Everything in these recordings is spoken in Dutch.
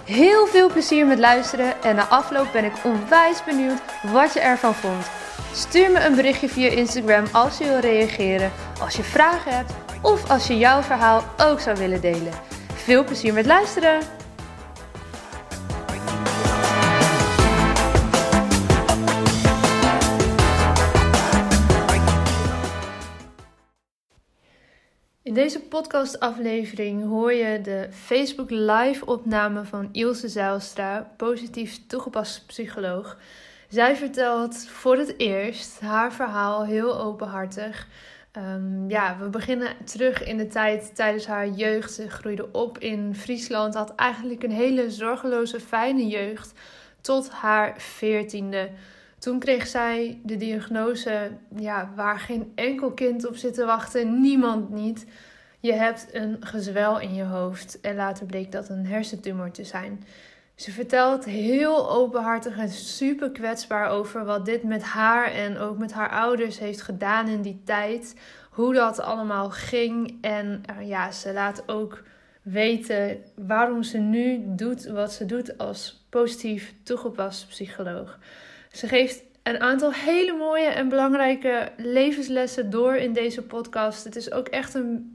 Heel veel plezier met luisteren en na afloop ben ik onwijs benieuwd wat je ervan vond. Stuur me een berichtje via Instagram als je wil reageren, als je vragen hebt of als je jouw verhaal ook zou willen delen. Veel plezier met luisteren! In deze podcastaflevering hoor je de Facebook Live opname van Ilse Zijlstra, positief toegepast psycholoog. Zij vertelt voor het eerst haar verhaal heel openhartig. We beginnen terug in de tijd tijdens haar jeugd. Ze groeide op in Friesland, had eigenlijk een hele zorgeloze, fijne jeugd tot haar 14e. Toen kreeg zij de diagnose waar geen enkel kind op zit te wachten, niemand niet. Je hebt een gezwel in je hoofd en later bleek dat een hersentumor te zijn. Ze vertelt heel openhartig en super kwetsbaar over wat dit met haar en ook met haar ouders heeft gedaan in die tijd. Hoe dat allemaal ging en ze laat ook weten waarom ze nu doet wat ze doet als positief toegepast psycholoog. Ze geeft een aantal hele mooie en belangrijke levenslessen door in deze podcast. Het is ook echt een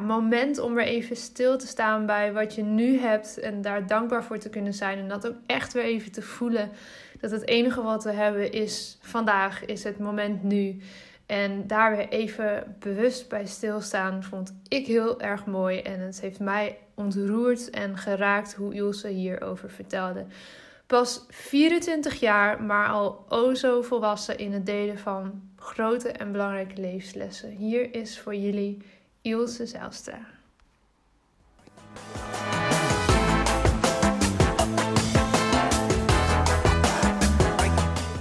moment om weer even stil te staan bij wat je nu hebt en daar dankbaar voor te kunnen zijn. En dat ook echt weer even te voelen dat het enige wat we hebben is vandaag, is het moment nu. En daar weer even bewust bij stilstaan vond ik heel erg mooi. En het heeft mij ontroerd en geraakt hoe Ilse hierover vertelde. Pas 24 jaar, maar al zo volwassen in het delen van grote en belangrijke levenslessen. Hier is voor jullie Ilse Zijlstra.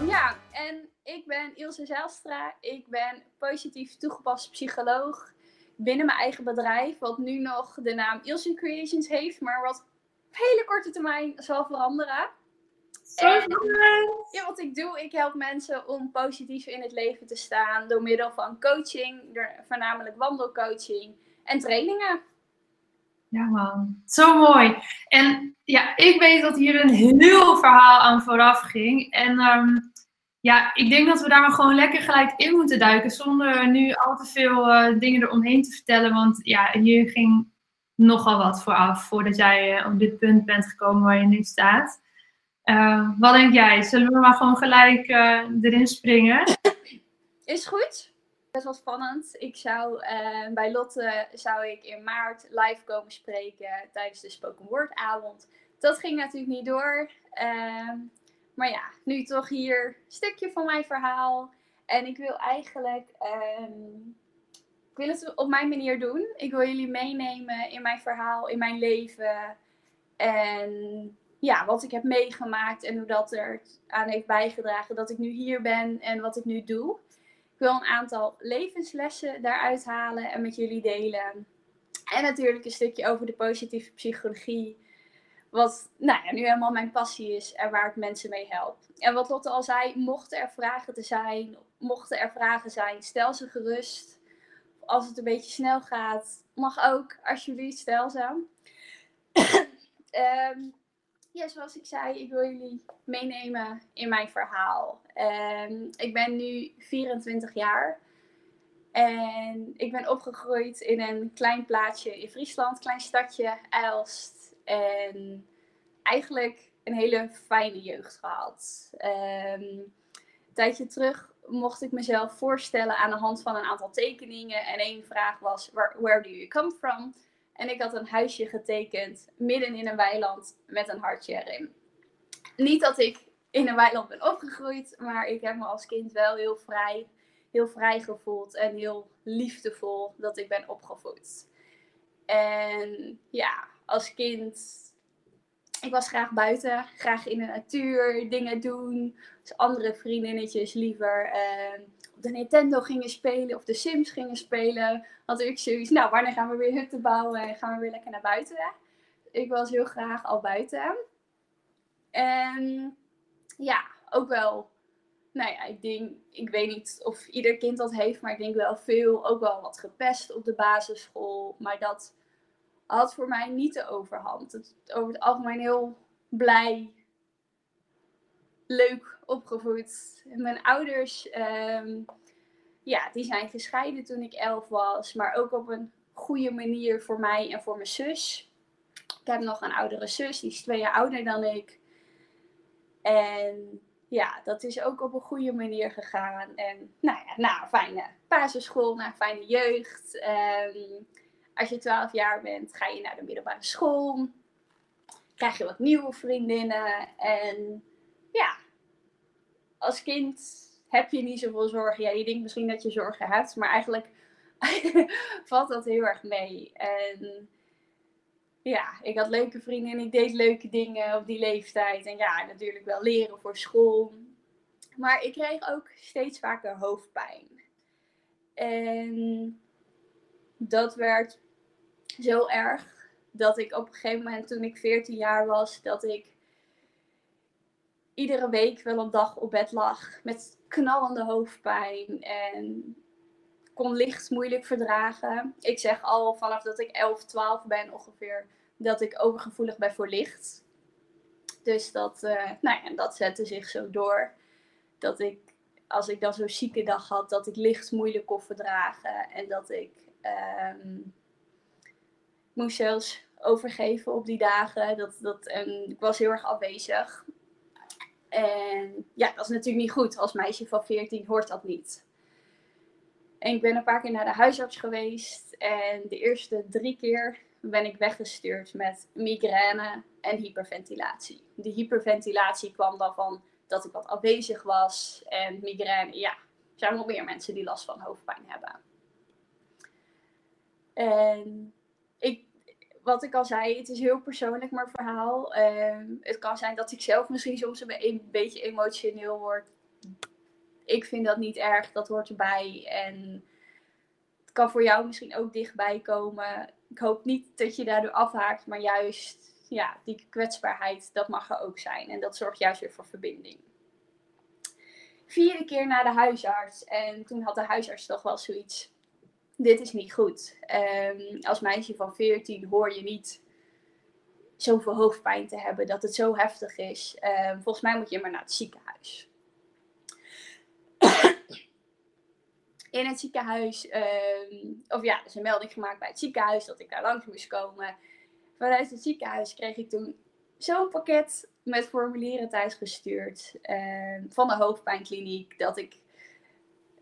Ja, en ik ben Ilse Zijlstra. Ik ben positief toegepast psycholoog binnen mijn eigen bedrijf, wat nu nog de naam Ilse Creations heeft, maar wat op hele korte termijn zal veranderen. Wat ik doe, ik help mensen om positief in het leven te staan door middel van coaching, voornamelijk wandelcoaching en trainingen. Ja man, zo mooi. En ja, ik weet dat hier een heel verhaal aan vooraf ging. En ik denk dat we daar maar gewoon lekker gelijk in moeten duiken zonder nu al te veel dingen eromheen te vertellen. Want ja, hier ging nogal wat vooraf voordat jij op dit punt bent gekomen waar je nu staat. Wat denk jij? Zullen we maar gewoon gelijk erin springen? Is goed. Best wel spannend. Ik zou bij Lotte in maart live komen spreken tijdens de spoken word avond. Dat ging natuurlijk niet door. Maar ja, nu toch hier een stukje van mijn verhaal. En ik wil eigenlijk... ik wil het op mijn manier doen. Ik wil jullie meenemen in mijn verhaal, in mijn leven. En... ja, wat ik heb meegemaakt en hoe dat er aan heeft bijgedragen dat ik nu hier ben en wat ik nu doe. Ik wil een aantal levenslessen daaruit halen en met jullie delen. En natuurlijk een stukje over de positieve psychologie. Wat nu helemaal mijn passie is en waar ik mensen mee help. En wat Lotte al zei, mochten er vragen zijn, stel ze gerust. Als het een beetje snel gaat, mag ook alsjeblieft stel ze. Ja, zoals ik zei, ik wil jullie meenemen in mijn verhaal. Ik ben nu 24 jaar en ik ben opgegroeid in een klein plaatsje in Friesland, klein stadje, Elst. En eigenlijk een hele fijne jeugd gehad. Een tijdje terug mocht ik mezelf voorstellen aan de hand van een aantal tekeningen. En één vraag was, where do you come from? En ik had een huisje getekend midden in een weiland met een hartje erin. Niet dat ik in een weiland ben opgegroeid, maar ik heb me als kind wel heel vrij gevoeld en heel liefdevol dat ik ben opgevoed. En ja, als kind Ik was graag buiten, graag in de natuur, dingen doen. Dus andere vriendinnetjes liever op de Nintendo gingen spelen of de Sims gingen spelen. Had ik zoiets, nou wanneer gaan we weer hutten bouwen en gaan we weer lekker naar buiten. Ik was heel graag al buiten. En ja, ook wel, nou ja, ik denk, ik weet niet of ieder kind dat heeft, maar ik denk wel veel, ook wel wat gepest op de basisschool. Maar dat had voor mij niet de overhand. Het, over het algemeen heel blij, leuk opgevoed. Mijn ouders, ja, die zijn gescheiden toen ik 11 was, maar ook op een goede manier voor mij en voor mijn zus. Ik heb nog een oudere zus, die is 2 jaar ouder dan ik. En ja, dat is ook op een goede manier gegaan. En nou ja, na een fijne basisschool, na een fijne jeugd. Als je 12 jaar bent, ga je naar de middelbare school. Krijg je wat nieuwe vriendinnen. En ja, als kind heb je niet zoveel zorgen. Ja, je denkt misschien dat je zorgen hebt, maar eigenlijk valt dat heel erg mee. En ja, ik had leuke vrienden en ik deed leuke dingen op die leeftijd. En ja, natuurlijk wel leren voor school. Maar ik kreeg ook steeds vaker hoofdpijn. En dat werd zo erg dat ik op een gegeven moment, toen ik 14 jaar was, dat ik iedere week wel een dag op bed lag met knallende hoofdpijn en kon licht moeilijk verdragen. Ik zeg al vanaf dat ik 11, 12 ben ongeveer dat ik overgevoelig ben voor licht. Dus dat, nou ja, dat zette zich zo door dat ik, als ik dan zo'n zieke dag had, dat ik licht moeilijk kon verdragen en dat ik moest zelfs overgeven op die dagen. Ik was heel erg afwezig. En ja, dat is natuurlijk niet goed. Als meisje van 14 hoort dat niet. En ik ben een paar keer naar de huisarts geweest. En de eerste 3 keer ben ik weggestuurd met migraine en hyperventilatie. De hyperventilatie kwam dan van dat ik wat afwezig was. En migraine, ja, er zijn nog meer mensen die last van hoofdpijn hebben. En wat ik al zei, het is heel persoonlijk mijn verhaal. Het kan zijn dat ik zelf misschien soms een beetje emotioneel word. Ik vind dat niet erg, dat hoort erbij. En het kan voor jou misschien ook dichtbij komen. Ik hoop niet dat je daardoor afhaakt, maar juist ja, die kwetsbaarheid, dat mag er ook zijn. En dat zorgt juist weer voor verbinding. 4e keer naar de huisarts. En toen had de huisarts toch wel zoiets. Dit is niet goed. Als meisje van 14 hoor je niet zoveel hoofdpijn te hebben, dat het zo heftig is. Volgens mij moet je maar naar het ziekenhuis. In het ziekenhuis, of ja, er is een melding gemaakt bij het ziekenhuis dat ik daar langs moest komen. Vanuit het ziekenhuis kreeg ik toen zo'n pakket met formulieren thuisgestuurd van de hoofdpijnkliniek dat ik,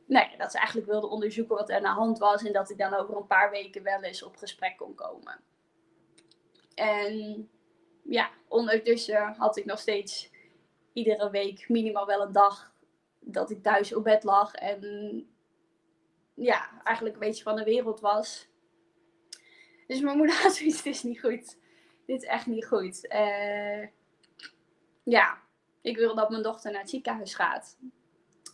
nou ja, dat ze eigenlijk wilden onderzoeken wat er aan de hand was. En dat ik dan over een paar weken wel eens op gesprek kon komen. En ja, ondertussen had ik nog steeds iedere week minimaal wel een dag dat ik thuis op bed lag. En ja, eigenlijk een beetje van de wereld was. Dus mijn moeder had zoiets, dit is niet goed. Dit is echt niet goed. Ja, ik wil dat mijn dochter naar het ziekenhuis gaat.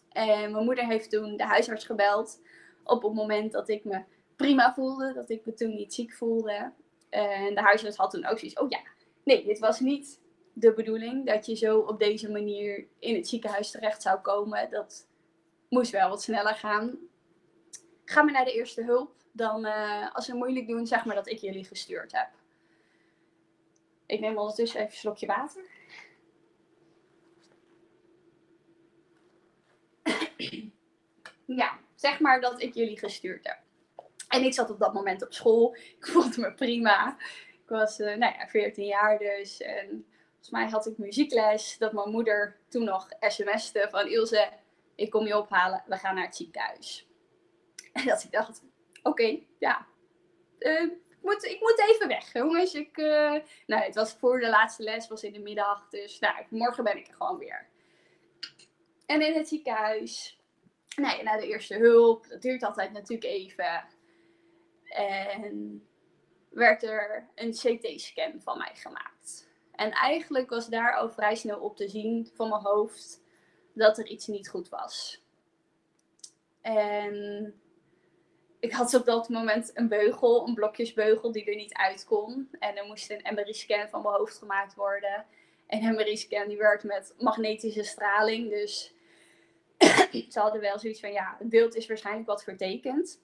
En mijn moeder heeft toen de huisarts gebeld op het moment dat ik me prima voelde, dat ik me toen niet ziek voelde. En de huisarts had toen ook zoiets, oh ja, nee, dit was niet de bedoeling dat je zo op deze manier in het ziekenhuis terecht zou komen. Dat moest wel wat sneller gaan. Ga maar naar de eerste hulp, dan als ze moeilijk doen, zeg maar dat ik jullie gestuurd heb. Ik neem ondertussen even een slokje water. Ja, zeg maar dat ik jullie gestuurd heb. En ik zat op dat moment op school. Ik voelde me prima. Ik was 14 jaar dus. En volgens mij had ik muziekles. Dat mijn moeder toen nog sms'te van Ilse, ik kom je ophalen. We gaan naar het ziekenhuis. En dat ik dacht, oké, ja. Ik moet even weg, jongens. Het was voor de laatste les, was in de middag. Dus morgen ben ik er gewoon weer. En in het ziekenhuis. Nee, naar de eerste hulp. Dat duurt altijd natuurlijk even. En werd er een CT-scan van mij gemaakt. En eigenlijk was daar al vrij snel op te zien van mijn hoofd dat er iets niet goed was. En ik had op dat moment een beugel, een blokjesbeugel die er niet uit kon. En er moest een MRI-scan van mijn hoofd gemaakt worden. En een MRI-scan die werkt met magnetische straling. Dus ze hadden wel zoiets van, ja, het beeld is waarschijnlijk wat vertekend.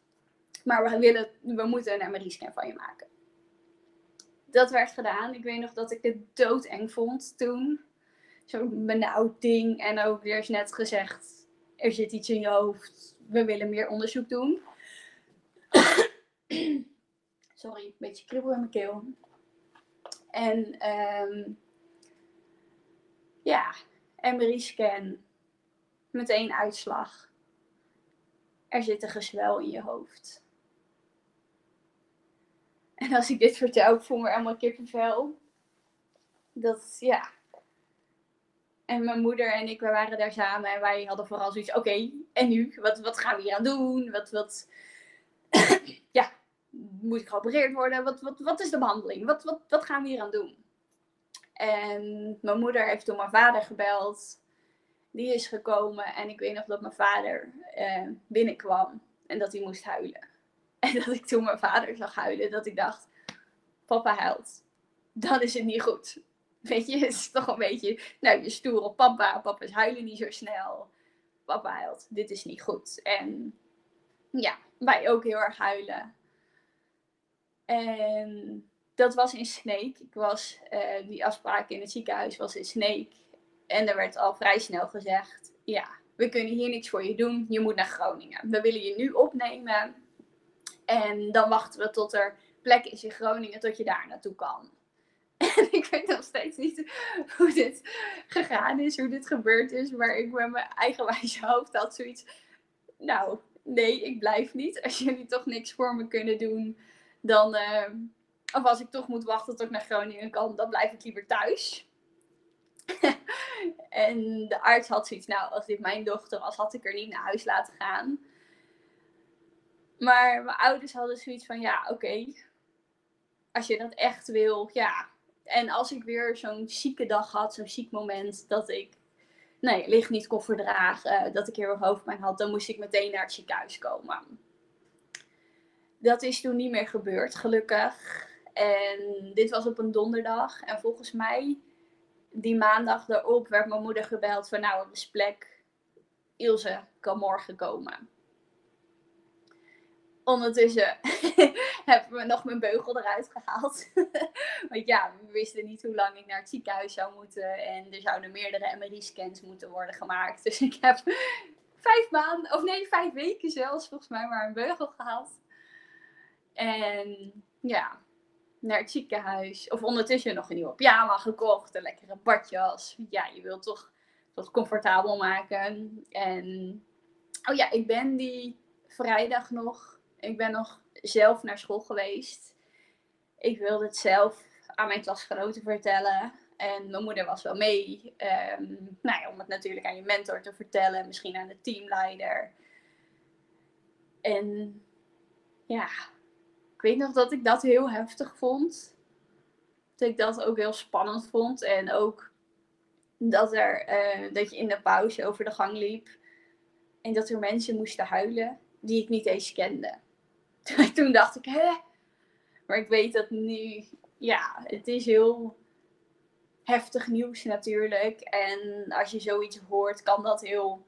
Maar we moeten een MRI-scan van je maken. Dat werd gedaan. Ik weet nog dat ik het doodeng vond toen. Zo'n benauwd ding. En ook weer is net gezegd, er zit iets in je hoofd. We willen meer onderzoek doen. Sorry, een beetje kriebel in mijn keel. En ja, MRI-scan. Meteen uitslag. Er zit een gezwel in je hoofd. En als ik dit vertel, ik voel me helemaal kippenvel. Dat, ja. En mijn moeder en ik, we waren daar samen. En wij hadden vooral zoiets, oké, en nu? Wat gaan we hier aan doen? Ja, moet ik geopereerd worden? Wat is de behandeling? Wat gaan we hier aan doen? En mijn moeder heeft toen mijn vader gebeld. Die is gekomen en ik weet nog dat mijn vader binnenkwam en dat hij moest huilen. En dat ik toen mijn vader zag huilen, dat ik dacht, papa huilt. Dan is het niet goed. Weet je, het is toch een beetje, nou je stoer op papa. Papa's huilen niet zo snel. Papa huilt, dit is niet goed. En ja, wij ook heel erg huilen. En dat was in Sneek. Ik was, die afspraak in het ziekenhuis was in Sneek. En er werd al vrij snel gezegd, ja, we kunnen hier niks voor je doen. Je moet naar Groningen. We willen je nu opnemen. En dan wachten we tot er plek is in Groningen, tot je daar naartoe kan. En ik weet nog steeds niet hoe dit gegaan is, hoe dit gebeurd is. Maar ik met mijn eigenwijze hoofd had zoiets. Nou, nee, ik blijf niet. Als jullie toch niks voor me kunnen doen, dan... of als ik toch moet wachten tot ik naar Groningen kan, dan blijf ik liever thuis. En de arts had zoiets, nou, als dit mijn dochter was, had ik haar niet naar huis laten gaan. Maar mijn ouders hadden zoiets van, ja, oké, als je dat echt wil, ja. En als ik weer zo'n zieke dag had, zo'n ziek moment, dat ik, nee, licht niet kon verdragen, dat ik heel erg hoofdpijn had, dan moest ik meteen naar het ziekenhuis komen. Dat is toen niet meer gebeurd, gelukkig. En dit was op een donderdag en volgens mij... Die maandag daarop werd mijn moeder gebeld van, nou, er is plek. Ilse kan morgen komen. Ondertussen hebben we nog mijn beugel eruit gehaald. Want ja, we wisten niet hoe lang ik naar het ziekenhuis zou moeten. En er zouden meerdere MRI-scans moeten worden gemaakt. Dus ik heb 5 weken zelfs volgens mij maar een beugel gehaald. En ja... Naar het ziekenhuis. Of ondertussen nog een nieuwe pyjama gekocht. Een lekkere badjas. Ja, je wilt toch wat comfortabel maken. En oh ja, ik ben die vrijdag nog. Ik ben nog zelf naar school geweest. Ik wilde het zelf aan mijn klasgenoten vertellen. En mijn moeder was wel mee. Nou ja, om het natuurlijk aan je mentor te vertellen. Misschien aan de teamleider. En ja... Ik weet nog dat ik dat heel heftig vond. Dat ik dat ook heel spannend vond. En ook dat je in de pauze over de gang liep. En dat er mensen moesten huilen die ik niet eens kende. Toen dacht ik, hè? Maar ik weet dat nu, ja, het is heel heftig nieuws natuurlijk. En als je zoiets hoort, kan dat heel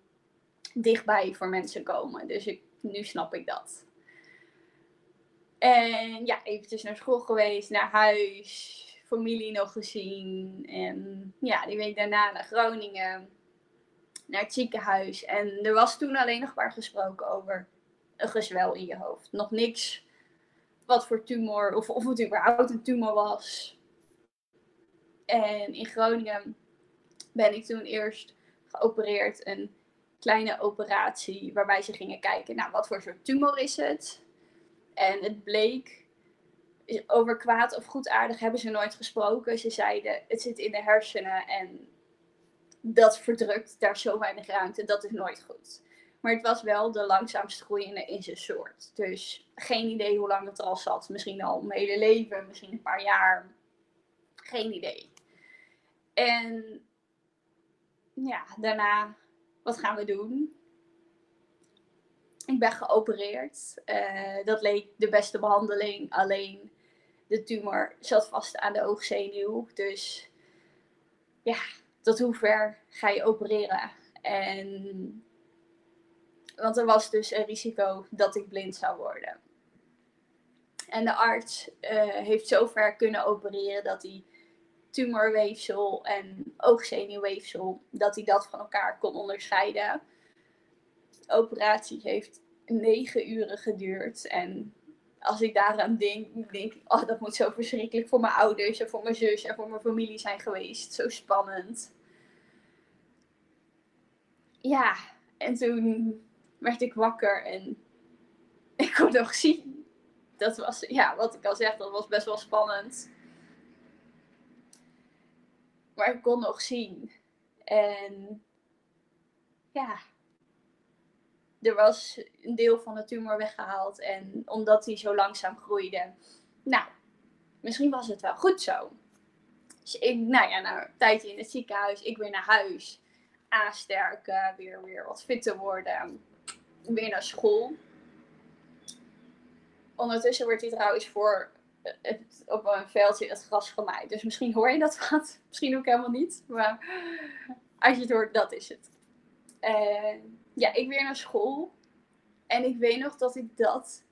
dichtbij voor mensen komen. Dus nu snap ik dat. En ja, eventjes naar school geweest, naar huis, familie nog gezien. En ja, die week daarna naar Groningen, naar het ziekenhuis. En er was toen alleen nog maar gesproken over een gezwel in je hoofd. Nog niks wat voor tumor, of het überhaupt een tumor was. En in Groningen ben ik toen eerst geopereerd, een kleine operatie. Waarbij ze gingen kijken, nou, wat voor soort tumor is het? En het bleek, over kwaad of goedaardig hebben ze nooit gesproken. Ze zeiden, het zit in de hersenen en dat verdrukt daar zo weinig ruimte. Dat is nooit goed. Maar het was wel de langzaamst groeiende in zijn soort. Dus geen idee hoe lang het er al zat. Misschien al mijn hele leven, misschien een paar jaar. Geen idee. En ja, daarna, wat gaan we doen? Ik ben geopereerd. Dat leek de beste behandeling. Alleen de tumor zat vast aan de oogzenuw. Dus ja, tot hoever ga je opereren? En, want er was dus een risico dat ik blind zou worden. En de arts heeft zover kunnen opereren dat hij tumorweefsel en oogzenuwweefsel, dat hij dat van elkaar kon onderscheiden. De operatie heeft 9 uren geduurd. En als ik daaraan denk ik, oh, dat moet zo verschrikkelijk voor mijn ouders en voor mijn zus en voor mijn familie zijn geweest. Zo spannend. Ja, en toen werd ik wakker en ik kon nog zien. Dat was, ja, wat ik al zeg, dat was best wel spannend. Maar ik kon nog zien. En ja, er was een deel van de tumor weggehaald. En omdat die zo langzaam groeide. Nou, misschien was het wel goed zo. Dus ik, nou ja, na een tijdje in het ziekenhuis, ik weer naar huis. Aansterken, weer wat fitter worden. Weer naar school. Ondertussen wordt hij trouwens voor het, op een veldje het gras gemaaid. Dus misschien hoor je dat wat. Misschien ook helemaal niet. Maar als je het hoort, dat is het. Ja, ik weer naar school. En ik weet nog dat ik dat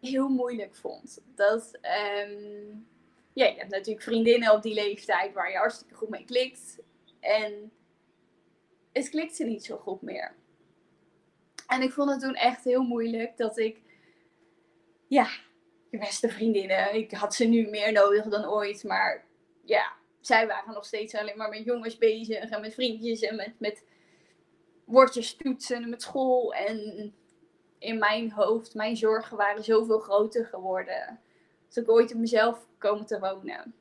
heel moeilijk vond. Dat, ja, je hebt natuurlijk vriendinnen op die leeftijd waar je hartstikke goed mee klikt. En het klikte niet zo goed meer. En ik vond het toen echt heel moeilijk dat ik, ja, de beste vriendinnen, ik had ze nu meer nodig dan ooit. Maar ja, zij waren nog steeds alleen maar met jongens bezig en met vriendjes en met woordjes toetsen en met school. En in mijn hoofd, mijn zorgen waren zoveel groter geworden. Dat ik ooit in mezelf komen te wonen.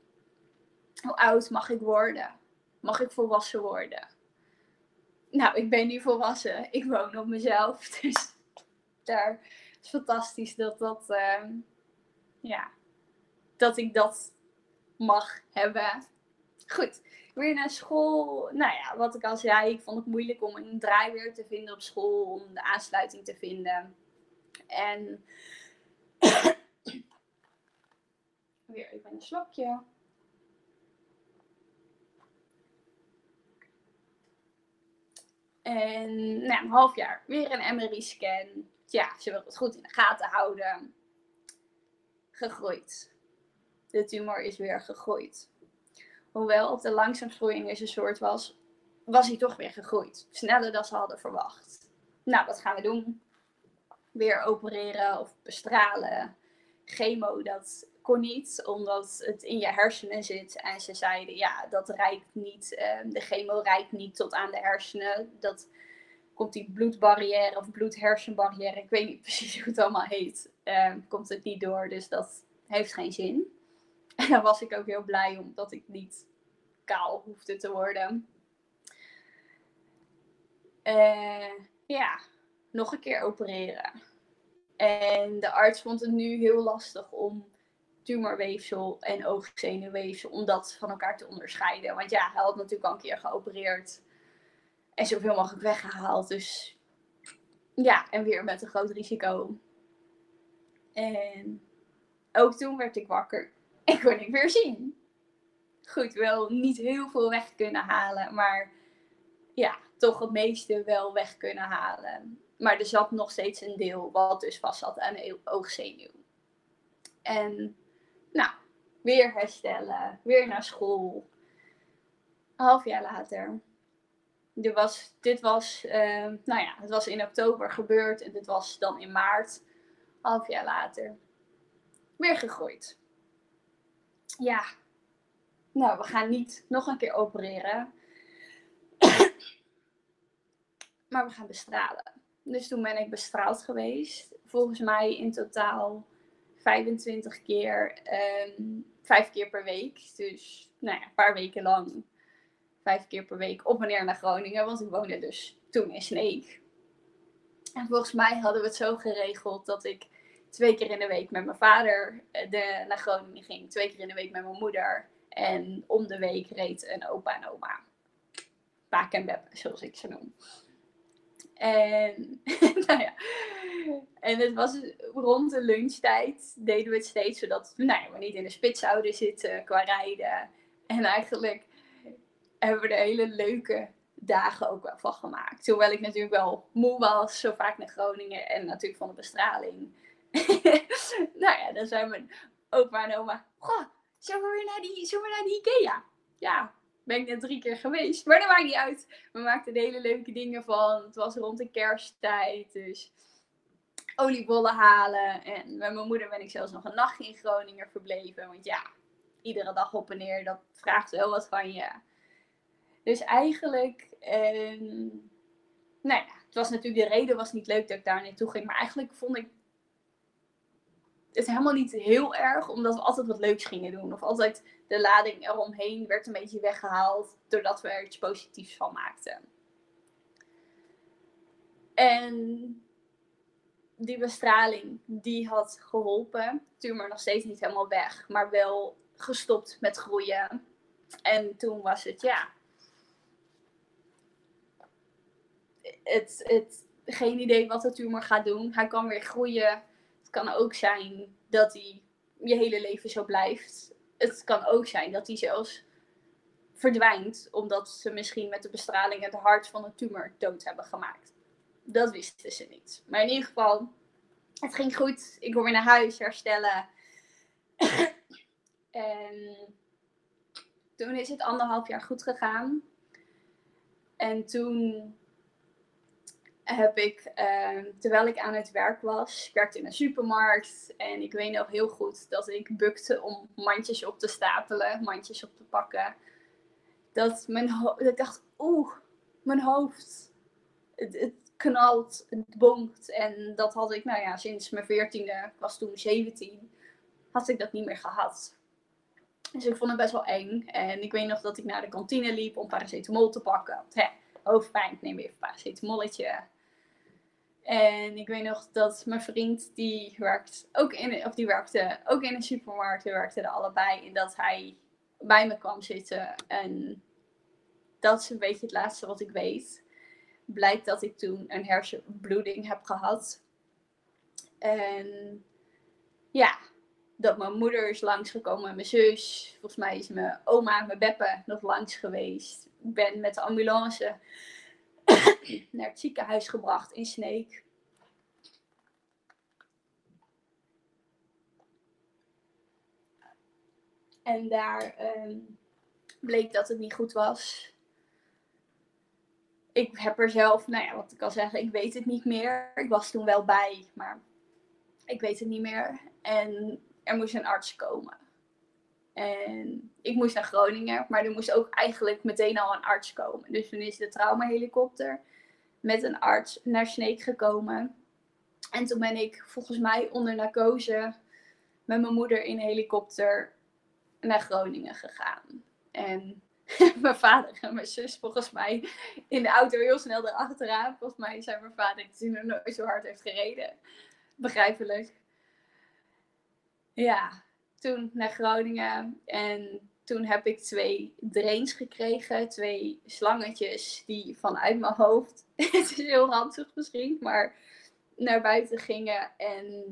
Hoe oud mag ik worden? Mag ik volwassen worden? Nou, ik ben nu volwassen. Ik woon op mezelf. Dus daar is fantastisch dat ik dat mag hebben. Goed, weer naar school. Nou ja, wat ik al zei, ik vond het moeilijk om een draai weer te vinden op school. Om de aansluiting te vinden. En weer even een slokje. En nou, een half jaar weer een MRI-scan. Ja, ze wil het goed in de gaten houden. Gegroeid. De tumor is weer gegroeid. Hoewel op de langzaamgroeiing is een soort was hij toch weer gegroeid. Sneller dan ze hadden verwacht. Nou, wat gaan we doen? Weer opereren of bestralen. Chemo, dat kon niet, omdat het in je hersenen zit. En ze zeiden, ja, dat reikt niet. De chemo reikt niet tot aan de hersenen. Dat komt die bloedbarrière of bloedhersenbarrière, ik weet niet precies hoe het allemaal heet, komt het niet door. Dus dat heeft geen zin. En dan was ik ook heel blij omdat ik niet kaal hoefde te worden. Ja, nog een keer opereren. En de arts vond het nu heel lastig om tumorweefsel en oogzenuwweefsel, om dat van elkaar te onderscheiden. Want ja, hij had natuurlijk al een keer geopereerd. En zoveel mogelijk weggehaald. Dus ja, en weer met een groot risico. En ook toen werd ik wakker. En kon ik weer zien. Goed, wel niet heel veel weg kunnen halen. Maar ja, toch het meeste wel weg kunnen halen. Maar er zat nog steeds een deel wat dus vast zat aan de oogzenuw. En nou, weer herstellen. Weer naar school. Een half jaar later. Het was in oktober gebeurd en dit was dan in maart, half jaar later, weer gegroeid. Ja, nou, we gaan niet nog een keer opereren, maar we gaan bestralen. Dus toen ben ik bestraald geweest, volgens mij in totaal 25 keer, 5 keer per week, dus nou ja, een paar weken lang. 5 keer per week op en neer naar Groningen. Want ik woonde dus toen in Sneek. En volgens mij hadden we het zo geregeld dat ik 2 keer in de week met mijn vader naar Groningen ging. 2 keer in de week met mijn moeder. En om de week reed een opa en oma. Paak en Beb, zoals ik ze noem. En, nou ja. En het was rond de lunchtijd, deden we het steeds zodat we niet in de spits zouden zitten qua rijden. En eigenlijk hebben we er hele leuke dagen ook wel van gemaakt. Hoewel ik natuurlijk wel moe was, zo vaak naar Groningen en natuurlijk van de bestraling. Dan zijn mijn opa en oma, goh, zullen we naar die IKEA? Ja, ben ik net 3 keer geweest, maar dat maakt niet uit. We maakten de hele leuke dingen van. Het was rond de kersttijd, dus oliebollen halen. En met mijn moeder ben ik zelfs nog een nachtje in Groningen verbleven. Want ja, iedere dag op en neer, dat vraagt wel wat van je. Dus eigenlijk, het was natuurlijk de reden was niet leuk dat ik daar naartoe ging. Maar eigenlijk vond ik het helemaal niet heel erg, omdat we altijd wat leuks gingen doen. Of altijd de lading eromheen werd een beetje weggehaald, doordat we er iets positiefs van maakten. En die bestraling, die had geholpen. Toen maar nog steeds niet helemaal weg, maar wel gestopt met groeien. En toen was het, geen idee wat de tumor gaat doen. Hij kan weer groeien. Het kan ook zijn dat hij je hele leven zo blijft. Het kan ook zijn dat hij zelfs verdwijnt. Omdat ze misschien met de bestraling het hart van de tumor dood hebben gemaakt. Dat wisten ze niet. Maar in ieder geval, het ging goed. Ik kon weer naar huis herstellen. En toen is het 1,5 jaar goed gegaan. En toen heb ik, terwijl ik aan het werk was, ik werkte in een supermarkt. En ik weet nog heel goed dat ik bukte om mandjes op te stapelen, mandjes op te pakken. Dat ik dacht, mijn hoofd. Het knalt, het bonkt. En dat had ik, sinds mijn 14e, ik was toen 17, had ik dat niet meer gehad. Dus ik vond het best wel eng. En ik weet nog dat ik naar de kantine liep om paracetamol te pakken. Want, hoofdpijn, neem even een paracetamolletje. En ik weet nog dat mijn vriend, die werkte ook in een supermarkt. We werkten er allebei. En dat hij bij me kwam zitten. En dat is een beetje het laatste wat ik weet. Blijkt dat ik toen een hersenbloeding heb gehad. En dat mijn moeder is langsgekomen en mijn zus. Volgens mij is mijn oma, mijn beppe, nog langs geweest. Ik ben met de ambulance naar het ziekenhuis gebracht in Sneek. En daar bleek dat het niet goed was. Ik heb er zelf, wat ik al zeg, ik weet het niet meer. Ik was toen wel bij, maar ik weet het niet meer. En er moest een arts komen. En ik moest naar Groningen, maar er moest ook eigenlijk meteen al een arts komen. Dus toen is de traumahelikopter met een arts naar Sneek gekomen. En toen ben ik volgens mij onder narcose met mijn moeder in een helikopter naar Groningen gegaan. En mijn vader en mijn zus volgens mij in de auto heel snel erachteraan. Volgens mij zei mijn vader dat hij nog nooit zo hard heeft gereden. Begrijpelijk. Ja, toen naar Groningen en toen heb ik 2 drains gekregen, 2 slangetjes die vanuit mijn hoofd, het is heel handig misschien, maar naar buiten gingen. En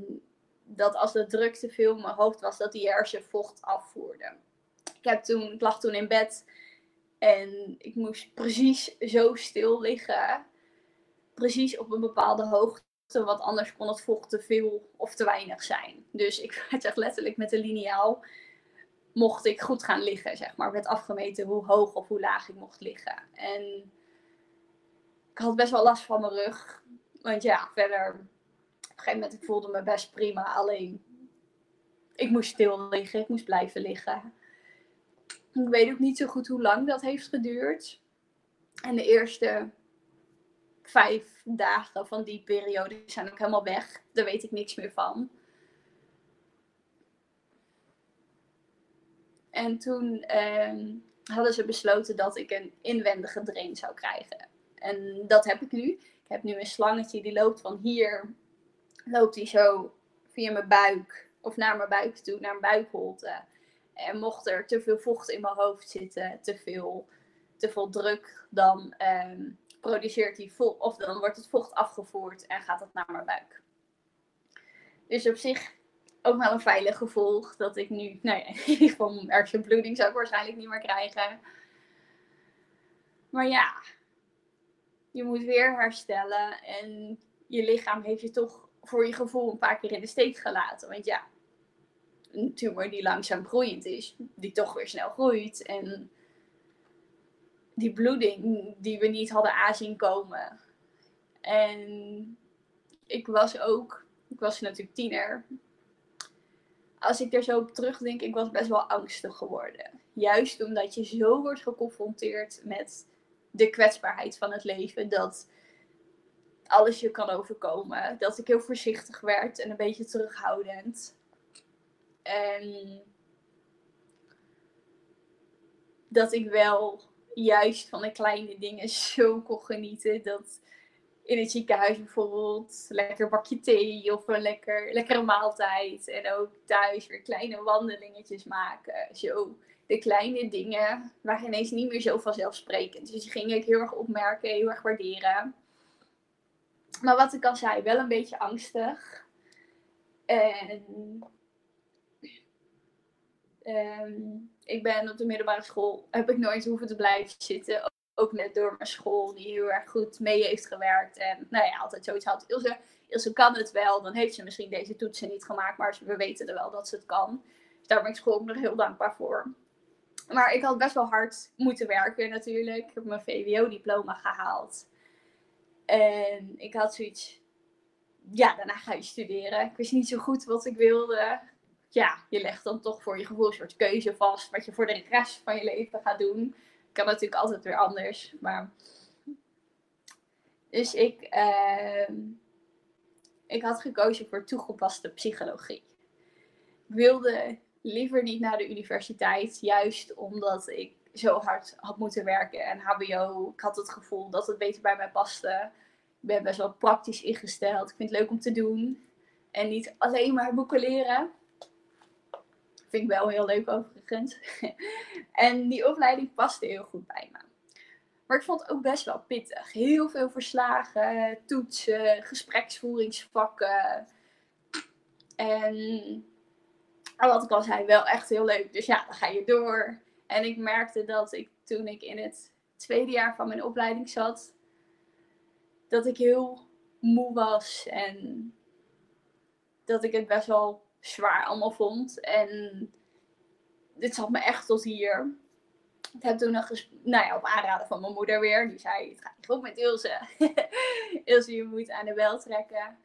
dat als de druk te veel in mijn hoofd was, dat die hersenvocht afvoerde. Ik lag toen in bed en ik moest precies zo stil liggen, precies op een bepaalde hoogte. Want anders kon het vocht te veel of te weinig zijn. Dus ik werd echt letterlijk met de liniaal mocht ik goed gaan liggen, Ik werd afgemeten hoe hoog of hoe laag ik mocht liggen. En ik had best wel last van mijn rug. Want verder, op een gegeven moment, ik voelde me best prima. Alleen, ik moest stil liggen. Ik moest blijven liggen. Ik weet ook niet zo goed hoe lang dat heeft geduurd. En de eerste 5 dagen van die periode zijn ook helemaal weg. Daar weet ik niks meer van. En toen hadden ze besloten dat ik een inwendige drain zou krijgen. En dat heb ik nu. Ik heb nu een slangetje die loopt van hier. Loopt die zo via mijn buik. Of naar mijn buik toe. Naar mijn buikholte. En mocht er te veel vocht in mijn hoofd zitten, te veel druk, dan produceert die vocht, of dan wordt het vocht afgevoerd en gaat dat naar mijn buik. Dus op zich ook wel een veilig gevolg dat ik nu, nou ja, in ieder geval mijn ergste bloeding zou ik waarschijnlijk niet meer krijgen. Maar ja, je moet weer herstellen en je lichaam heeft je toch voor je gevoel een paar keer in de steek gelaten. Want ja, een tumor die langzaam groeiend is, die toch weer snel groeit. En die bloeding die we niet hadden aanzien komen. En ik was natuurlijk tiener. Als ik er zo op terugdenk, ik was best wel angstig geworden. Juist omdat je zo wordt geconfronteerd met de kwetsbaarheid van het leven. Dat alles je kan overkomen. Dat ik heel voorzichtig werd en een beetje terughoudend. En dat ik wel juist van de kleine dingen zo kon genieten. Dat in het ziekenhuis bijvoorbeeld een lekker bakje thee of een lekkere maaltijd. En ook thuis weer kleine wandelingetjes maken. Zo de kleine dingen waren ineens niet meer zo vanzelfsprekend. Dus die ging ik heel erg opmerken, heel erg waarderen. Maar wat ik al zei, wel een beetje angstig. En ik ben op de middelbare school, heb ik nooit hoeven te blijven zitten. Ook net door mijn school, die heel erg goed mee heeft gewerkt. En nou ja, altijd zoiets had. Ilse kan het wel, dan heeft ze misschien deze toetsen niet gemaakt. Maar we weten er wel dat ze het kan. Dus daar ben ik school ook nog heel dankbaar voor. Maar ik had best wel hard moeten werken natuurlijk. Ik heb mijn VWO-diploma gehaald. En ik had zoiets, ja, daarna ga je studeren. Ik wist niet zo goed wat ik wilde. Ja, je legt dan toch voor je gevoel een soort keuze vast. Wat je voor de rest van je leven gaat doen. Kan natuurlijk altijd weer anders. Maar dus ik had gekozen voor toegepaste psychologie. Ik wilde liever niet naar de universiteit. Juist omdat ik zo hard had moeten werken. En HBO, ik had het gevoel dat het beter bij mij paste. Ik ben best wel praktisch ingesteld. Ik vind het leuk om te doen. En niet alleen maar boeken leren. Vind ik wel heel leuk overigens. En die opleiding paste heel goed bij me. Maar ik vond het ook best wel pittig. Heel veel verslagen, toetsen, gespreksvoeringsvakken. En wat ik al zei, wel echt heel leuk. Dus ja, dan ga je door. En ik merkte dat ik toen ik in het tweede jaar van mijn opleiding zat, dat ik heel moe was. En dat ik het best wel zwaar allemaal vond. En dit zat me echt tot hier. Ik heb toen op aanraden van mijn moeder weer. Die zei, het gaat niet goed met Ilse. Ilse, je moet aan de bel trekken.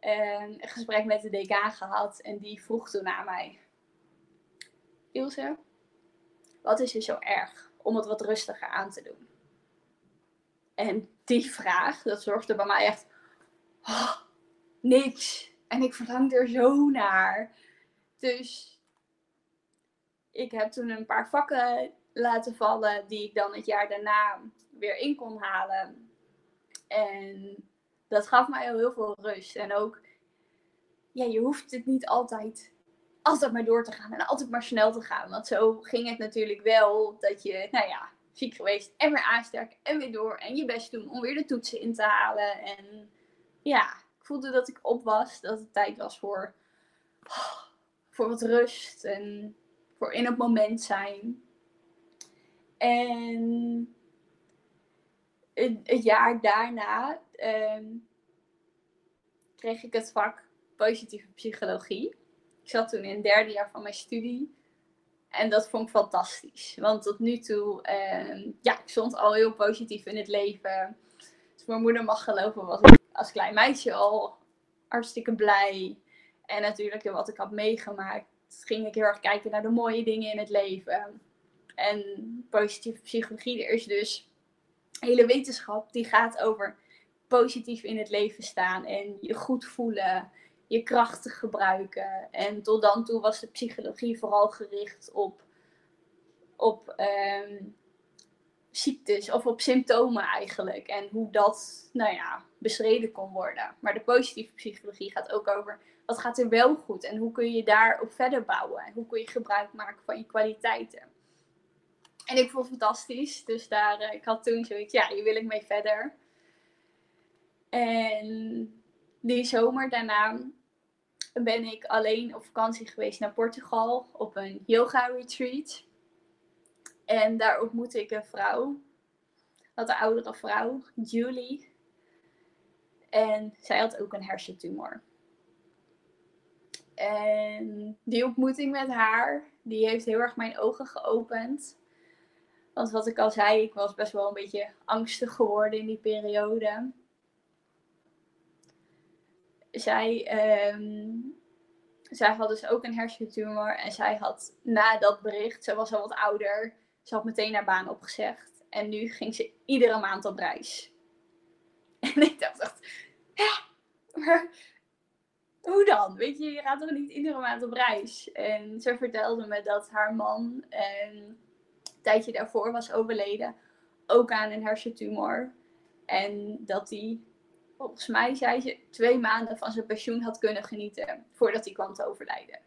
En een gesprek met de decaan gehad. En die vroeg toen aan mij. Ilse, wat is er zo erg om het wat rustiger aan te doen? En die vraag, dat zorgde bij mij echt niks. En ik verlang er zo naar. Dus ik heb toen een paar vakken laten vallen die ik dan het jaar daarna weer in kon halen. En dat gaf mij heel veel rust. En ook, ja, je hoeft het niet altijd maar door te gaan en altijd maar snel te gaan. Want zo ging het natuurlijk wel dat je, nou ja, ziek geweest en weer aansterken en weer door. En je best doen om weer de toetsen in te halen. En ja, ik voelde dat ik op was, dat het tijd was voor wat rust en voor in het moment zijn. En het jaar daarna kreeg ik het vak positieve psychologie. Ik zat toen in het derde jaar van mijn studie en dat vond ik fantastisch. Want tot nu toe, ik stond al heel positief in het leven. Dus mijn moeder mag geloven, was ik als klein meisje al hartstikke blij. En natuurlijk wat ik had meegemaakt, ging ik heel erg kijken naar de mooie dingen in het leven. En positieve psychologie, er is dus hele wetenschap die gaat over positief in het leven staan. En je goed voelen, je krachten gebruiken. En tot dan toe was de psychologie vooral gericht op ziektes of op symptomen eigenlijk. En hoe dat, nou ja, bestreden kon worden. Maar de positieve psychologie gaat ook over wat gaat er wel goed en hoe kun je daarop verder bouwen. En hoe kun je gebruik maken van je kwaliteiten. En ik vond het fantastisch. Dus daar, ik had toen zoiets, ja, hier wil ik mee verder. En die zomer daarna ben ik alleen op vakantie geweest naar Portugal op een yoga retreat. En daar ontmoette ik een vrouw, wat een oudere vrouw, Julie. En zij had ook een hersentumor. En die ontmoeting met haar, die heeft heel erg mijn ogen geopend. Want wat ik al zei, ik was best wel een beetje angstig geworden in die periode. Zij had dus ook een hersentumor en zij had na dat bericht, ze was al wat ouder, ze had meteen haar baan opgezegd. En nu ging ze iedere maand op reis. En ik dacht echt, maar hoe dan? Weet je, je gaat toch niet iedere maand op reis? En ze vertelde me dat haar man een tijdje daarvoor was overleden, ook aan een hersentumor. En dat die, volgens mij zei ze, 2 maanden van zijn pensioen had kunnen genieten voordat hij kwam te overlijden.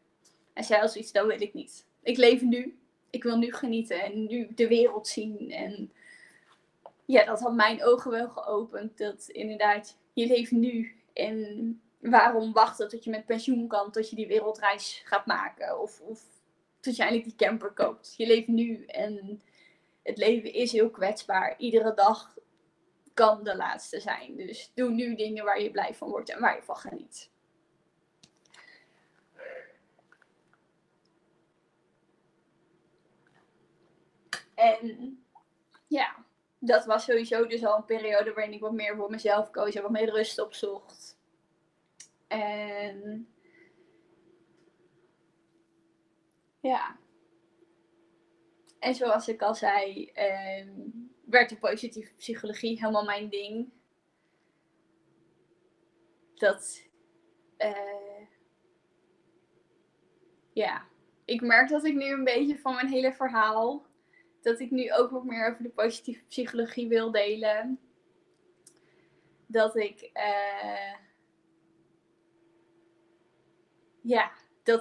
En zij had zoiets, dat wil ik niet. Ik leef nu, ik wil nu genieten en nu de wereld zien. En ja, dat had mijn ogen wel geopend. Dat inderdaad, je leeft nu. En waarom wachten tot je met pensioen kan, tot je die wereldreis gaat maken? Of tot je eindelijk die camper koopt. Je leeft nu en het leven is heel kwetsbaar. Iedere dag kan de laatste zijn. Dus doe nu dingen waar je blij van wordt en waar je van geniet. En ja, dat was sowieso dus al een periode waarin ik wat meer voor mezelf koos en wat meer rust opzocht. En ja. En zoals ik al zei, werd de positieve psychologie helemaal mijn ding. Ik merk dat ik nu een beetje van mijn hele verhaal, dat ik nu ook wat meer over de positieve psychologie wil delen. Dat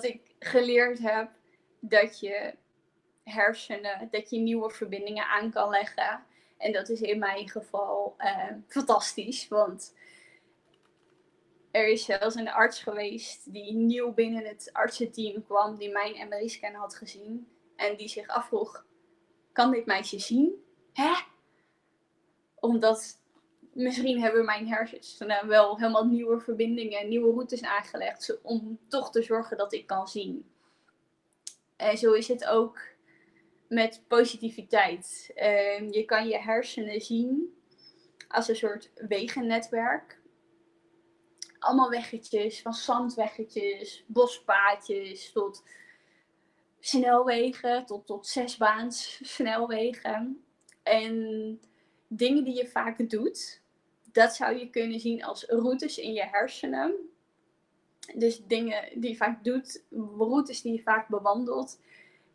ik geleerd heb dat je hersenen, dat je nieuwe verbindingen aan kan leggen. En dat is in mijn geval fantastisch, want er is zelfs een arts geweest die nieuw binnen het artsenteam kwam, die mijn MRI-scan had gezien en die zich afvroeg, kan dit meisje zien? Omdat misschien hebben mijn hersenen wel helemaal nieuwe verbindingen en nieuwe routes aangelegd om toch te zorgen dat ik kan zien. En zo is het ook met positiviteit. Je kan je hersenen zien als een soort wegennetwerk. Allemaal weggetjes, van zandweggetjes, bospaadjes tot snelwegen, tot 6-baans snelwegen. En dingen die je vaak doet, dat zou je kunnen zien als routes in je hersenen. Dus dingen die je vaak doet, routes die je vaak bewandelt.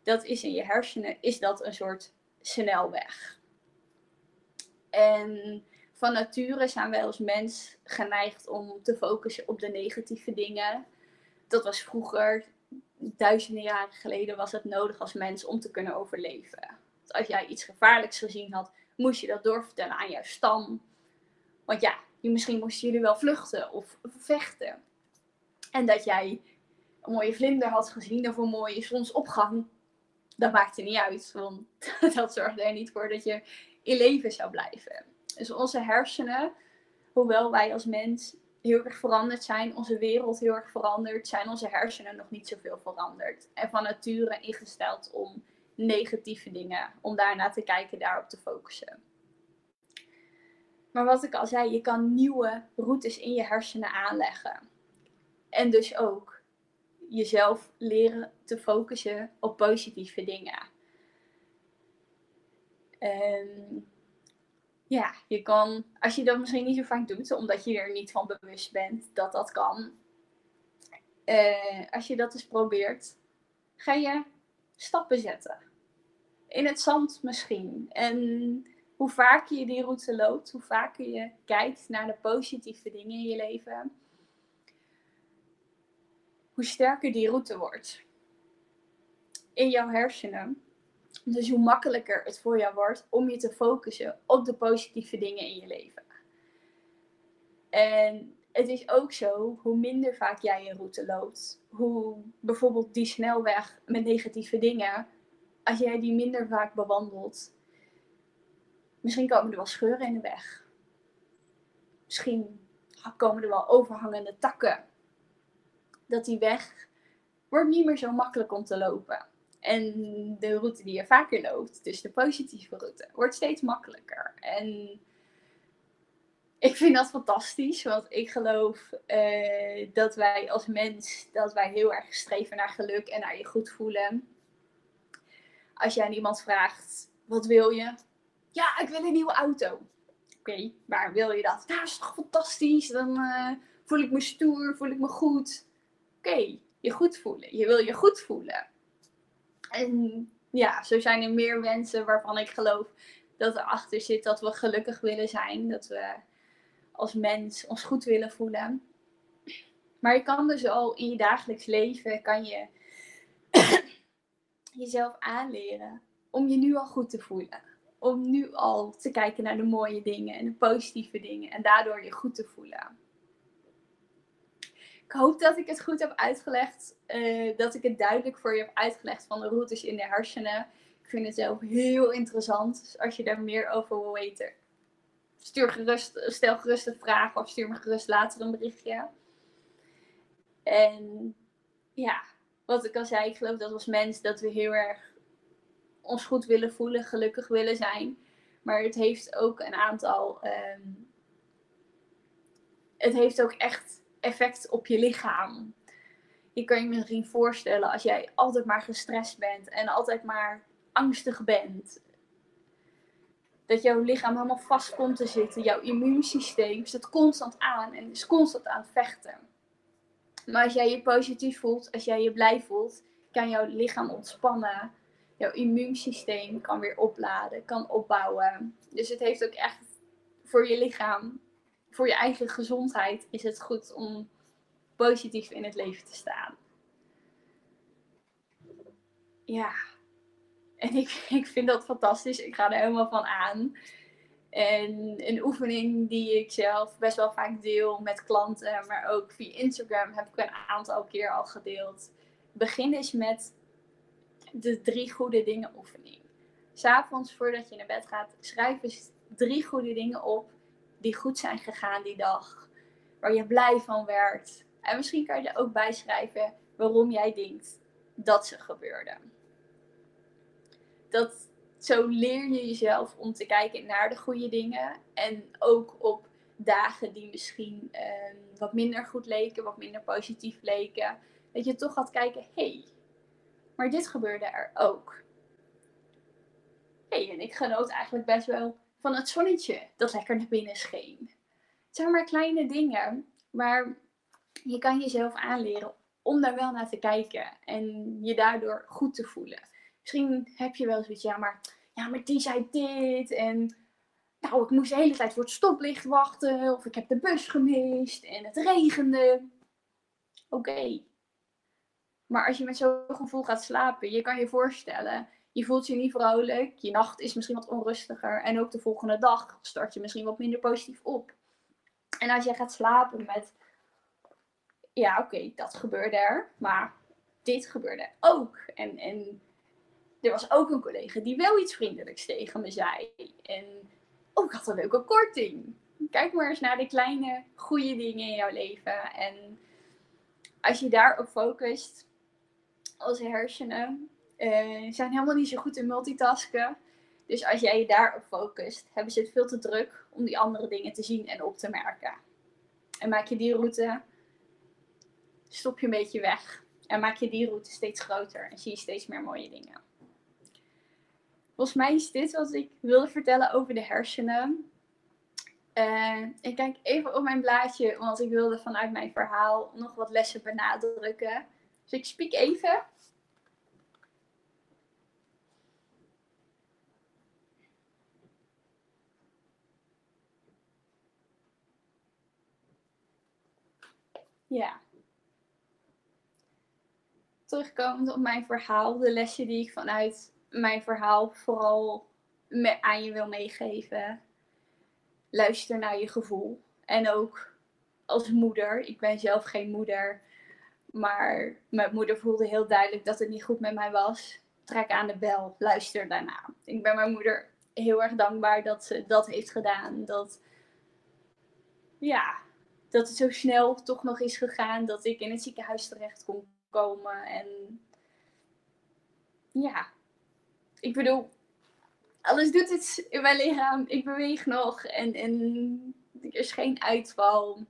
Dat is in je hersenen, is dat een soort snelweg. En van nature zijn wij als mens geneigd om te focussen op de negatieve dingen. Dat was vroeger, duizenden jaren geleden, was het nodig als mens om te kunnen overleven. Want als jij iets gevaarlijks gezien had, moest je dat doorvertellen aan jouw stam. Want ja, misschien moesten jullie wel vluchten of vechten. En dat jij een mooie vlinder had gezien of een mooie zonsopgang, dat maakte niet uit, want dat zorgde er niet voor dat je in leven zou blijven. Dus onze hersenen, hoewel wij als mens heel erg veranderd zijn, onze wereld heel erg veranderd, zijn onze hersenen nog niet zoveel veranderd. En van nature ingesteld om negatieve dingen, om daarna te kijken, daarop te focussen. Maar wat ik al zei, je kan nieuwe routes in je hersenen aanleggen. En dus ook jezelf leren te focussen op positieve dingen. Je kan, als je dat misschien niet zo vaak doet, omdat je er niet van bewust bent dat dat kan. Als je dat eens probeert, ga je stappen zetten. In het zand misschien. En hoe vaker je die route loopt, hoe vaker je kijkt naar de positieve dingen in je leven, hoe sterker die route wordt in jouw hersenen. Dus hoe makkelijker het voor jou wordt om je te focussen op de positieve dingen in je leven. En het is ook zo, hoe minder vaak jij je route loopt, hoe bijvoorbeeld die snelweg met negatieve dingen, als jij die minder vaak bewandelt, misschien komen er wel scheuren in de weg. Misschien komen er wel overhangende takken. Dat die weg wordt niet meer zo makkelijk om te lopen. En de route die je vaker loopt, dus de positieve route, wordt steeds makkelijker. En ik vind dat fantastisch, want ik geloof dat wij als mens, dat wij heel erg streven naar geluk en naar je goed voelen. Als jij aan iemand vraagt, wat wil je? Ja, ik wil een nieuwe auto. Oké, waar wil je dat? Nou, dat is toch fantastisch, dan voel ik me stoer, voel ik me goed. Oké, je goed voelen. Je wil je goed voelen. En ja, zo zijn er meer mensen waarvan ik geloof dat erachter zit dat we gelukkig willen zijn. Dat we als mens ons goed willen voelen. Maar je kan dus al in je dagelijks leven, kan je jezelf aanleren om je nu al goed te voelen. Om nu al te kijken naar de mooie dingen en de positieve dingen. En daardoor je goed te voelen. Ik hoop dat ik het goed heb uitgelegd. Dat ik het duidelijk voor je heb uitgelegd van de routes in de hersenen. Ik vind het zelf heel interessant. Dus als je daar meer over wil weten, stel gerust een vraag of stuur me gerust later een berichtje. En ja, wat ik al zei, ik geloof dat als mens dat we heel erg ons goed willen voelen, gelukkig willen zijn. Maar het heeft ook een aantal... het heeft ook echt effect op je lichaam. Je kan je misschien voorstellen als jij altijd maar gestrest bent en altijd maar angstig bent. Dat jouw lichaam helemaal vast komt te zitten. Jouw immuunsysteem zit constant aan en is constant aan het vechten. Maar als jij je positief voelt, als jij je blij voelt, kan jouw lichaam ontspannen. Jouw immuunsysteem kan weer opladen, kan opbouwen. Dus het heeft ook echt voor je lichaam, voor je eigen gezondheid, is het goed om positief in het leven te staan. Ja, en ik vind dat fantastisch. Ik ga er helemaal van aan. En een oefening die ik zelf best wel vaak deel met klanten, maar ook via Instagram heb ik een aantal keer al gedeeld. Begin eens met de 3 goede dingen oefening. 's Avonds voordat je naar bed gaat, schrijf eens 3 goede dingen op die goed zijn gegaan die dag. Waar je blij van werd. En misschien kan je er ook bij schrijven waarom jij denkt dat ze gebeurden. Zo leer je jezelf om te kijken naar de goede dingen. En ook op dagen die misschien wat minder goed leken, wat minder positief leken. Dat je toch gaat kijken, hey, maar dit gebeurde er ook. Hey, en ik genoot eigenlijk best wel van het zonnetje dat lekker naar binnen scheen. Het zijn maar kleine dingen, maar je kan jezelf aanleren om daar wel naar te kijken. En je daardoor goed te voelen. Misschien heb je wel zoiets, ja, maar die zei dit. En nou, ik moest de hele tijd voor het stoplicht wachten. Of ik heb de bus gemist en het regende. Oké. Maar als je met zo'n gevoel gaat slapen, je kan je voorstellen, je voelt je niet vrolijk. Je nacht is misschien wat onrustiger. En ook de volgende dag start je misschien wat minder positief op. En als jij gaat slapen met, ja oké, dat gebeurde er, maar dit gebeurde ook. En er was ook een collega die wel iets vriendelijks tegen me zei. En oh, ik had een leuke korting. Kijk maar eens naar de kleine goede dingen in jouw leven. En als je daarop focust, onze hersenen zijn helemaal niet zo goed in multitasken. Dus als jij je daarop focust, hebben ze het veel te druk om die andere dingen te zien en op te merken. En maak je die route, stop je een beetje weg. En maak je die route steeds groter en zie je steeds meer mooie dingen. Volgens mij is dit wat ik wilde vertellen over de hersenen. Ik kijk even op mijn blaadje, want ik wilde vanuit mijn verhaal nog wat lessen benadrukken. Dus ik spiek even. Ja. Terugkomend op mijn verhaal, de lessen die ik vanuit mijn verhaal vooral aan je wil meegeven. Luister naar je gevoel. En ook als moeder, ik ben zelf geen moeder, maar mijn moeder voelde heel duidelijk dat het niet goed met mij was. Trek aan de bel, luister daarna. Ik ben mijn moeder heel erg dankbaar dat ze dat heeft gedaan. Dat het zo snel toch nog is gegaan dat ik in het ziekenhuis terecht kon komen. En ja, ik bedoel, alles doet het in mijn lichaam. Ik beweeg nog en er is geen uitval.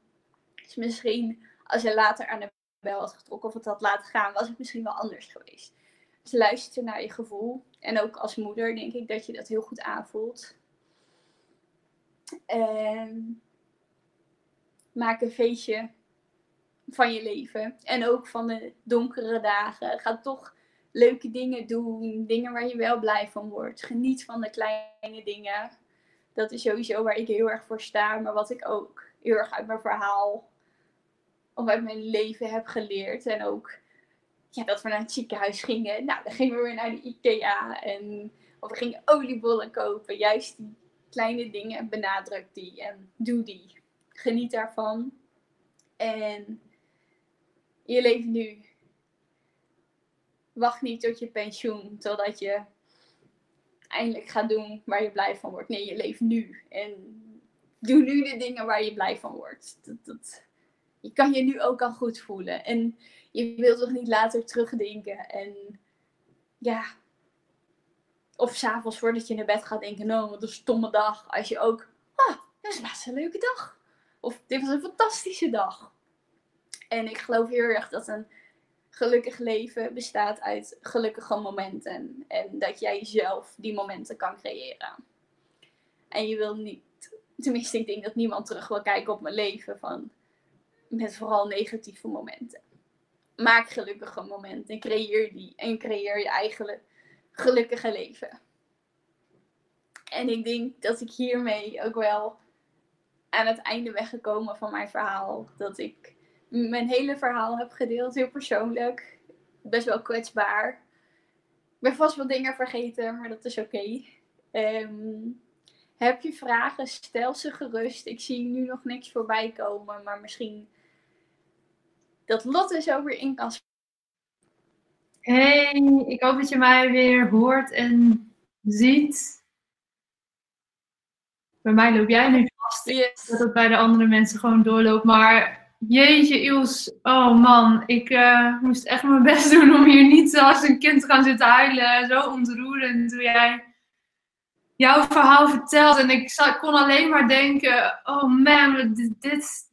Dus misschien als je later aan de bel had getrokken of het had laten gaan, was het misschien wel anders geweest. Dus luister naar je gevoel. En ook als moeder denk ik dat je dat heel goed aanvoelt. En maak een feestje van je leven. En ook van de donkere dagen. Ga toch leuke dingen doen. Dingen waar je wel blij van wordt. Geniet van de kleine dingen. Dat is sowieso waar ik heel erg voor sta. Maar wat ik ook heel erg uit mijn verhaal of uit mijn leven heb geleerd. En ook dat we naar het ziekenhuis gingen. Nou, dan gingen we weer naar de IKEA. Of we gingen oliebollen kopen. Juist die kleine dingen. Benadruk die en doe die. Geniet daarvan. En je leeft nu. Wacht niet tot je pensioen. Totdat je eindelijk gaat doen waar je blij van wordt. Nee, je leeft nu. En doe nu de dingen waar je blij van wordt. Je kan je nu ook al goed voelen. En je wilt toch niet later terugdenken. En ja. Of 's avonds voordat je naar bed gaat denken. Nou, wat een stomme dag. Als je ook. Dat is best een leuke dag. Of dit was een fantastische dag. En ik geloof heel erg dat een gelukkig leven bestaat uit gelukkige momenten. En dat jij zelf die momenten kan creëren. En je wil niet. Tenminste, ik denk dat niemand terug wil kijken op mijn leven. Met vooral negatieve momenten. Maak gelukkige momenten. Creëer die. En creëer je eigen gelukkige leven. En ik denk dat ik hiermee ook wel aan het einde weggekomen van mijn verhaal. Dat ik mijn hele verhaal heb gedeeld. Heel persoonlijk. Best wel kwetsbaar. Ik ben vast wel dingen vergeten. Maar dat is oké. Heb je vragen? Stel ze gerust. Ik zie nu nog niks voorbij komen. Maar misschien dat Lotte zo weer in kan. Hey, ik hoop dat je mij weer hoort en ziet. Bij mij loop jij nu vast. Yes. Dat het bij de andere mensen gewoon doorloopt. Maar jeetje Ilse, oh man. Ik moest echt mijn best doen om hier niet als een kind te gaan zitten huilen. Zo ontroerend doe jij jouw verhaal vertelt. En ik kon alleen maar denken, oh man,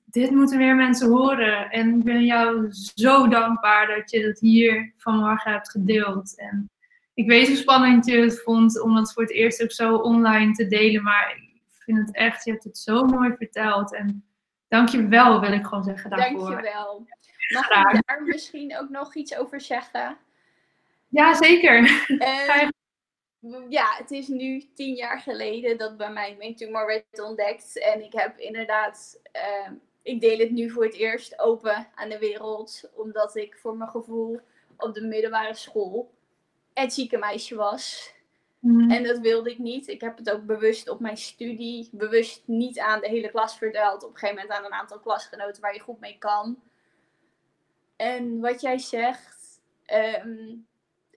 dit moeten meer mensen horen. En ik ben jou zo dankbaar dat je dat hier vanmorgen hebt gedeeld. En ik weet hoe spannend je het vond om dat voor het eerst ook zo online te delen. Maar ik vind het echt, je hebt het zo mooi verteld. En dank je wel, wil ik gewoon zeggen daarvoor. Dank je wel. Mag ik daar misschien ook nog iets over zeggen? Ja, zeker. Ja, het is nu 10 jaar geleden dat bij mij mijn tumor werd ontdekt. En ik heb inderdaad, ik deel het nu voor het eerst open aan de wereld. Omdat ik voor mijn gevoel op de middelbare school het zieke meisje was. Mm. En dat wilde ik niet. Ik heb het ook bewust op mijn studie, bewust niet aan de hele klas verteld. Op een gegeven moment aan een aantal klasgenoten waar je goed mee kan. En wat jij zegt.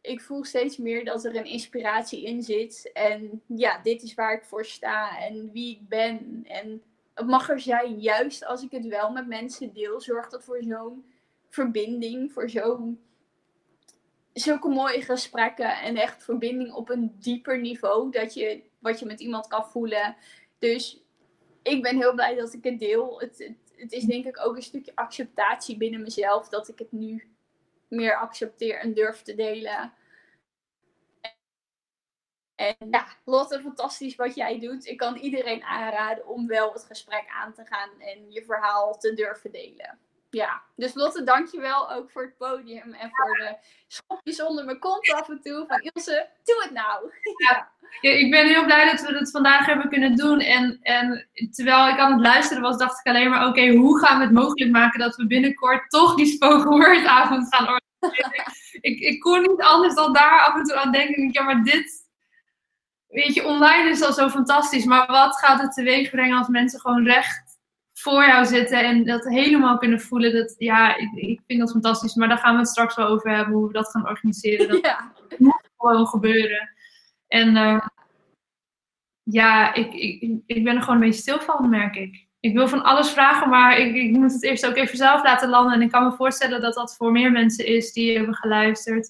Ik voel steeds meer dat er een inspiratie in zit. En ja, dit is waar ik voor sta en wie ik ben. En het mag er zijn, juist als ik het wel met mensen deel, zorgt dat voor zo'n verbinding, voor zulke mooie gesprekken. En echt verbinding op een dieper niveau, wat je met iemand kan voelen. Dus ik ben heel blij dat ik het deel. Het is denk ik ook een stukje acceptatie binnen mezelf, dat ik het nu meer accepteer en durf te delen. En ja, Lotte, fantastisch wat jij doet. Ik kan iedereen aanraden om wel het gesprek aan te gaan en je verhaal te durven delen. Ja, dus Lotte, dankjewel ook voor het podium en voor de schopjes onder mijn kont af en toe. Van Ilse, doe het nou! Ja. Ja, ik ben heel blij dat we het vandaag hebben kunnen doen. En terwijl ik aan het luisteren was, dacht ik alleen maar, oké, hoe gaan we het mogelijk maken dat we binnenkort toch die spoken word-avond gaan organiseren? Ik kon niet anders dan daar af en toe aan denken. Ja, maar dit... Weet je, online is al zo fantastisch. Maar wat gaat het teweeg brengen als mensen gewoon recht... voor jou zitten en dat helemaal kunnen voelen. Dat, ja, ik vind dat fantastisch. Maar daar gaan we het straks wel over hebben. Hoe we dat gaan organiseren. Dat moet gewoon gebeuren. En ik ben er gewoon een beetje stil van, merk ik. Ik wil van alles vragen, maar ik moet het eerst ook even zelf laten landen. En ik kan me voorstellen dat dat voor meer mensen is die hebben geluisterd.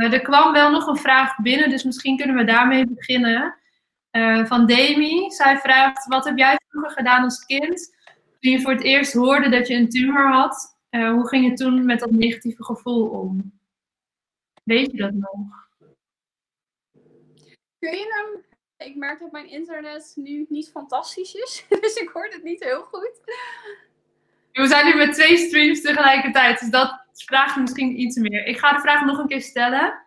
Er kwam wel nog een vraag binnen, dus misschien kunnen we daarmee beginnen. Van Demi. Zij vraagt, wat heb jij vroeger gedaan als kind? Toen je voor het eerst hoorde dat je een tumor had, hoe ging je toen met dat negatieve gevoel om? Weet je dat nog? Kun je hem... Ik merk dat mijn internet nu niet fantastisch is, dus ik hoor het niet heel goed. We zijn nu met 2 streams tegelijkertijd, dus dat vraagt misschien iets meer. Ik ga de vraag nog een keer stellen.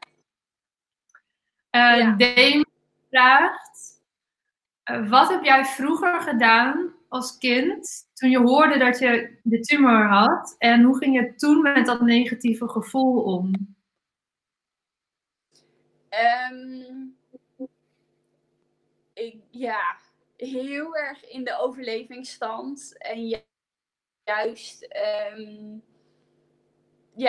Demi vraagt, wat heb jij vroeger gedaan als kind toen je hoorde dat je de tumor had en hoe ging je toen met dat negatieve gevoel om? Heel erg in de overlevingsstand en juist,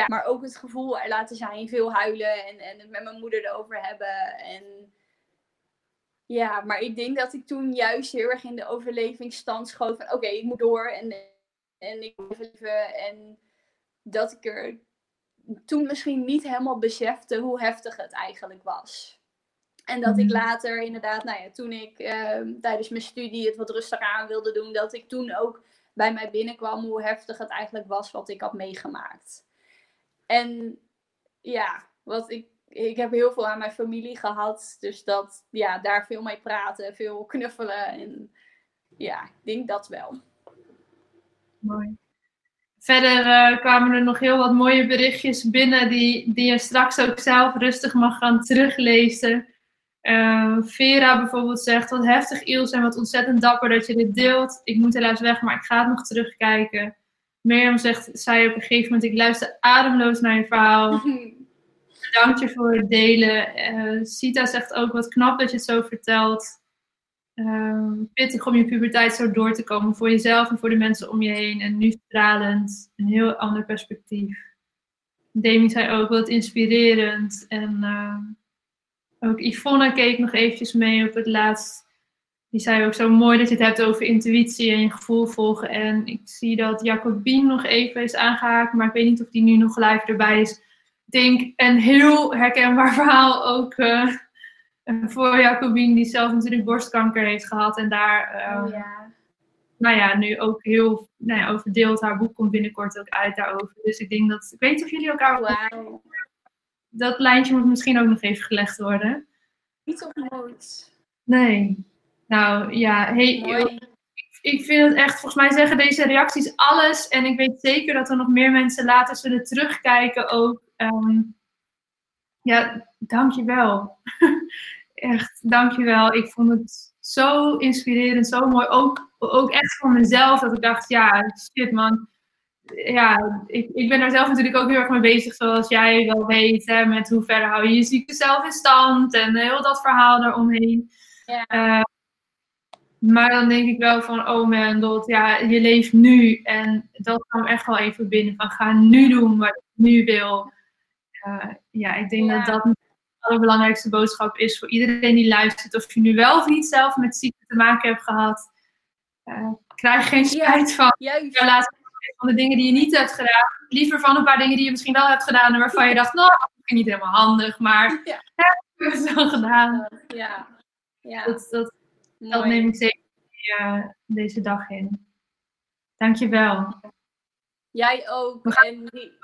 maar ook het gevoel er laten zijn, veel huilen en het met mijn moeder erover hebben en... Ja, maar ik denk dat ik toen juist heel erg in de overlevingsstand schoot van oké, ik moet door en ik moet even. En dat ik er toen misschien niet helemaal besefte hoe heftig het eigenlijk was. En dat ik later inderdaad, toen ik tijdens mijn studie het wat rustiger aan wilde doen, dat ik toen ook bij mij binnenkwam hoe heftig het eigenlijk was wat ik had meegemaakt. En ja, wat ik heb heel veel aan mijn familie gehad. Dus dat, daar veel mee praten, veel knuffelen. En ik denk dat wel. Mooi. Verder kwamen er nog heel wat mooie berichtjes binnen die je straks ook zelf rustig mag gaan teruglezen. Vera bijvoorbeeld zegt, wat heftig Ilse en wat ontzettend dapper dat je dit deelt. Ik moet helaas weg, maar ik ga het nog terugkijken. Mirjam zei op een gegeven moment, ik luister ademloos naar je verhaal. Bedankt je voor het delen. Sita zegt ook, wat knap dat je het zo vertelt. Pittig om je puberteit zo door te komen. Voor jezelf en voor de mensen om je heen. En nu stralend. Een heel ander perspectief. Demi zei ook, wat inspirerend. En ook Yvonne keek nog eventjes mee op het laatst. Die zei ook, zo mooi dat je het hebt over intuïtie en je gevoel volgen. En ik zie dat Jacobine nog even is aangehaakt. Maar ik weet niet of die nu nog live erbij is. Denk een heel herkenbaar verhaal ook voor Jacobine, die zelf natuurlijk borstkanker heeft gehad en daar nu ook heel over deelt. Haar boek komt binnenkort ook uit daarover. Dus ik denk dat, ik weet niet of jullie elkaar... Wow. Dat lijntje moet misschien ook nog even gelegd worden. Niet op nooit. Nee. Nou ja, hey, ik vind het echt, volgens mij zeggen deze reacties alles. En ik weet zeker dat er nog meer mensen later zullen terugkijken ook. Dankjewel. Echt, dankjewel. Ik vond het zo inspirerend, zo mooi. Ook echt voor mezelf, dat ik dacht, shit man. Ja, ik ben daar zelf natuurlijk ook heel erg mee bezig, zoals jij wel weet. Hè, met hoe ver hou je je ziekte zelf in stand en heel dat verhaal daaromheen. Ja. Maar dan denk ik wel van, oh man, dat, je leeft nu. En dat kwam echt wel even binnen. Van, ga nu doen wat je nu wil. Ik denk dat de allerbelangrijkste boodschap is voor iedereen die luistert. Of je nu wel of niet zelf met ziekte te maken hebt gehad. Krijg geen spijt van. Van de dingen die je niet hebt gedaan. Liever van een paar dingen die je misschien wel hebt gedaan. En waarvan je dacht, dat is niet helemaal handig. Maar heb ik het wel gedaan. Ja. Dat neem ik zeker deze dag in. Dankjewel. Jij ook. En de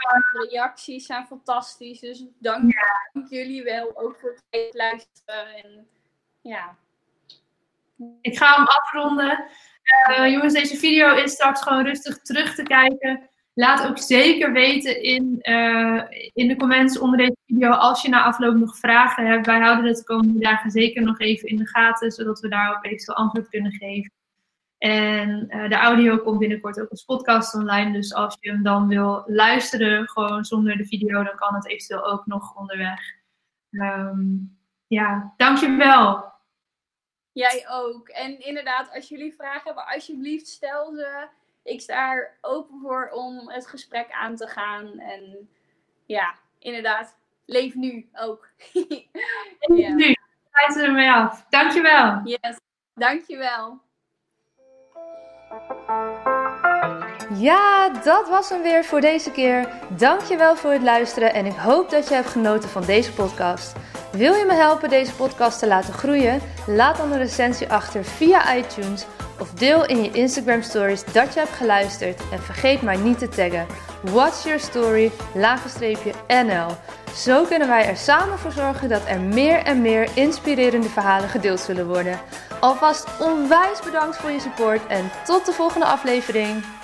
reacties zijn fantastisch. Dus dank jullie wel ook voor het luisteren. En, ik ga hem afronden. Jongens, deze video is straks gewoon rustig terug te kijken. Laat ook zeker weten in de comments onder deze video als je na afloop nog vragen hebt. Wij houden het de komende dagen zeker nog even in de gaten, zodat we daarop eventueel antwoord kunnen geven. En de audio komt binnenkort ook als podcast online. Dus als je hem dan wil luisteren, gewoon zonder de video, dan kan het eventueel ook nog onderweg. Ja, dankjewel. Jij ook. En inderdaad, als jullie vragen hebben, alsjeblieft stel ze. Ik sta er open voor om het gesprek aan te gaan. En ja, inderdaad, leef nu ook. Ja. Nu, sluiten we ermee af. Dankjewel. Yes, dankjewel. Ja, dat was hem weer voor deze keer. Dankjewel voor het luisteren en ik hoop dat je hebt genoten van deze podcast. Wil je me helpen deze podcast te laten groeien? Laat dan een recensie achter via iTunes of deel in je Instagram stories dat je hebt geluisterd. En vergeet mij niet te taggen. What's Your Story _NL. Zo kunnen wij er samen voor zorgen dat er meer en meer inspirerende verhalen gedeeld zullen worden. Alvast onwijs bedankt voor je support en tot de volgende aflevering.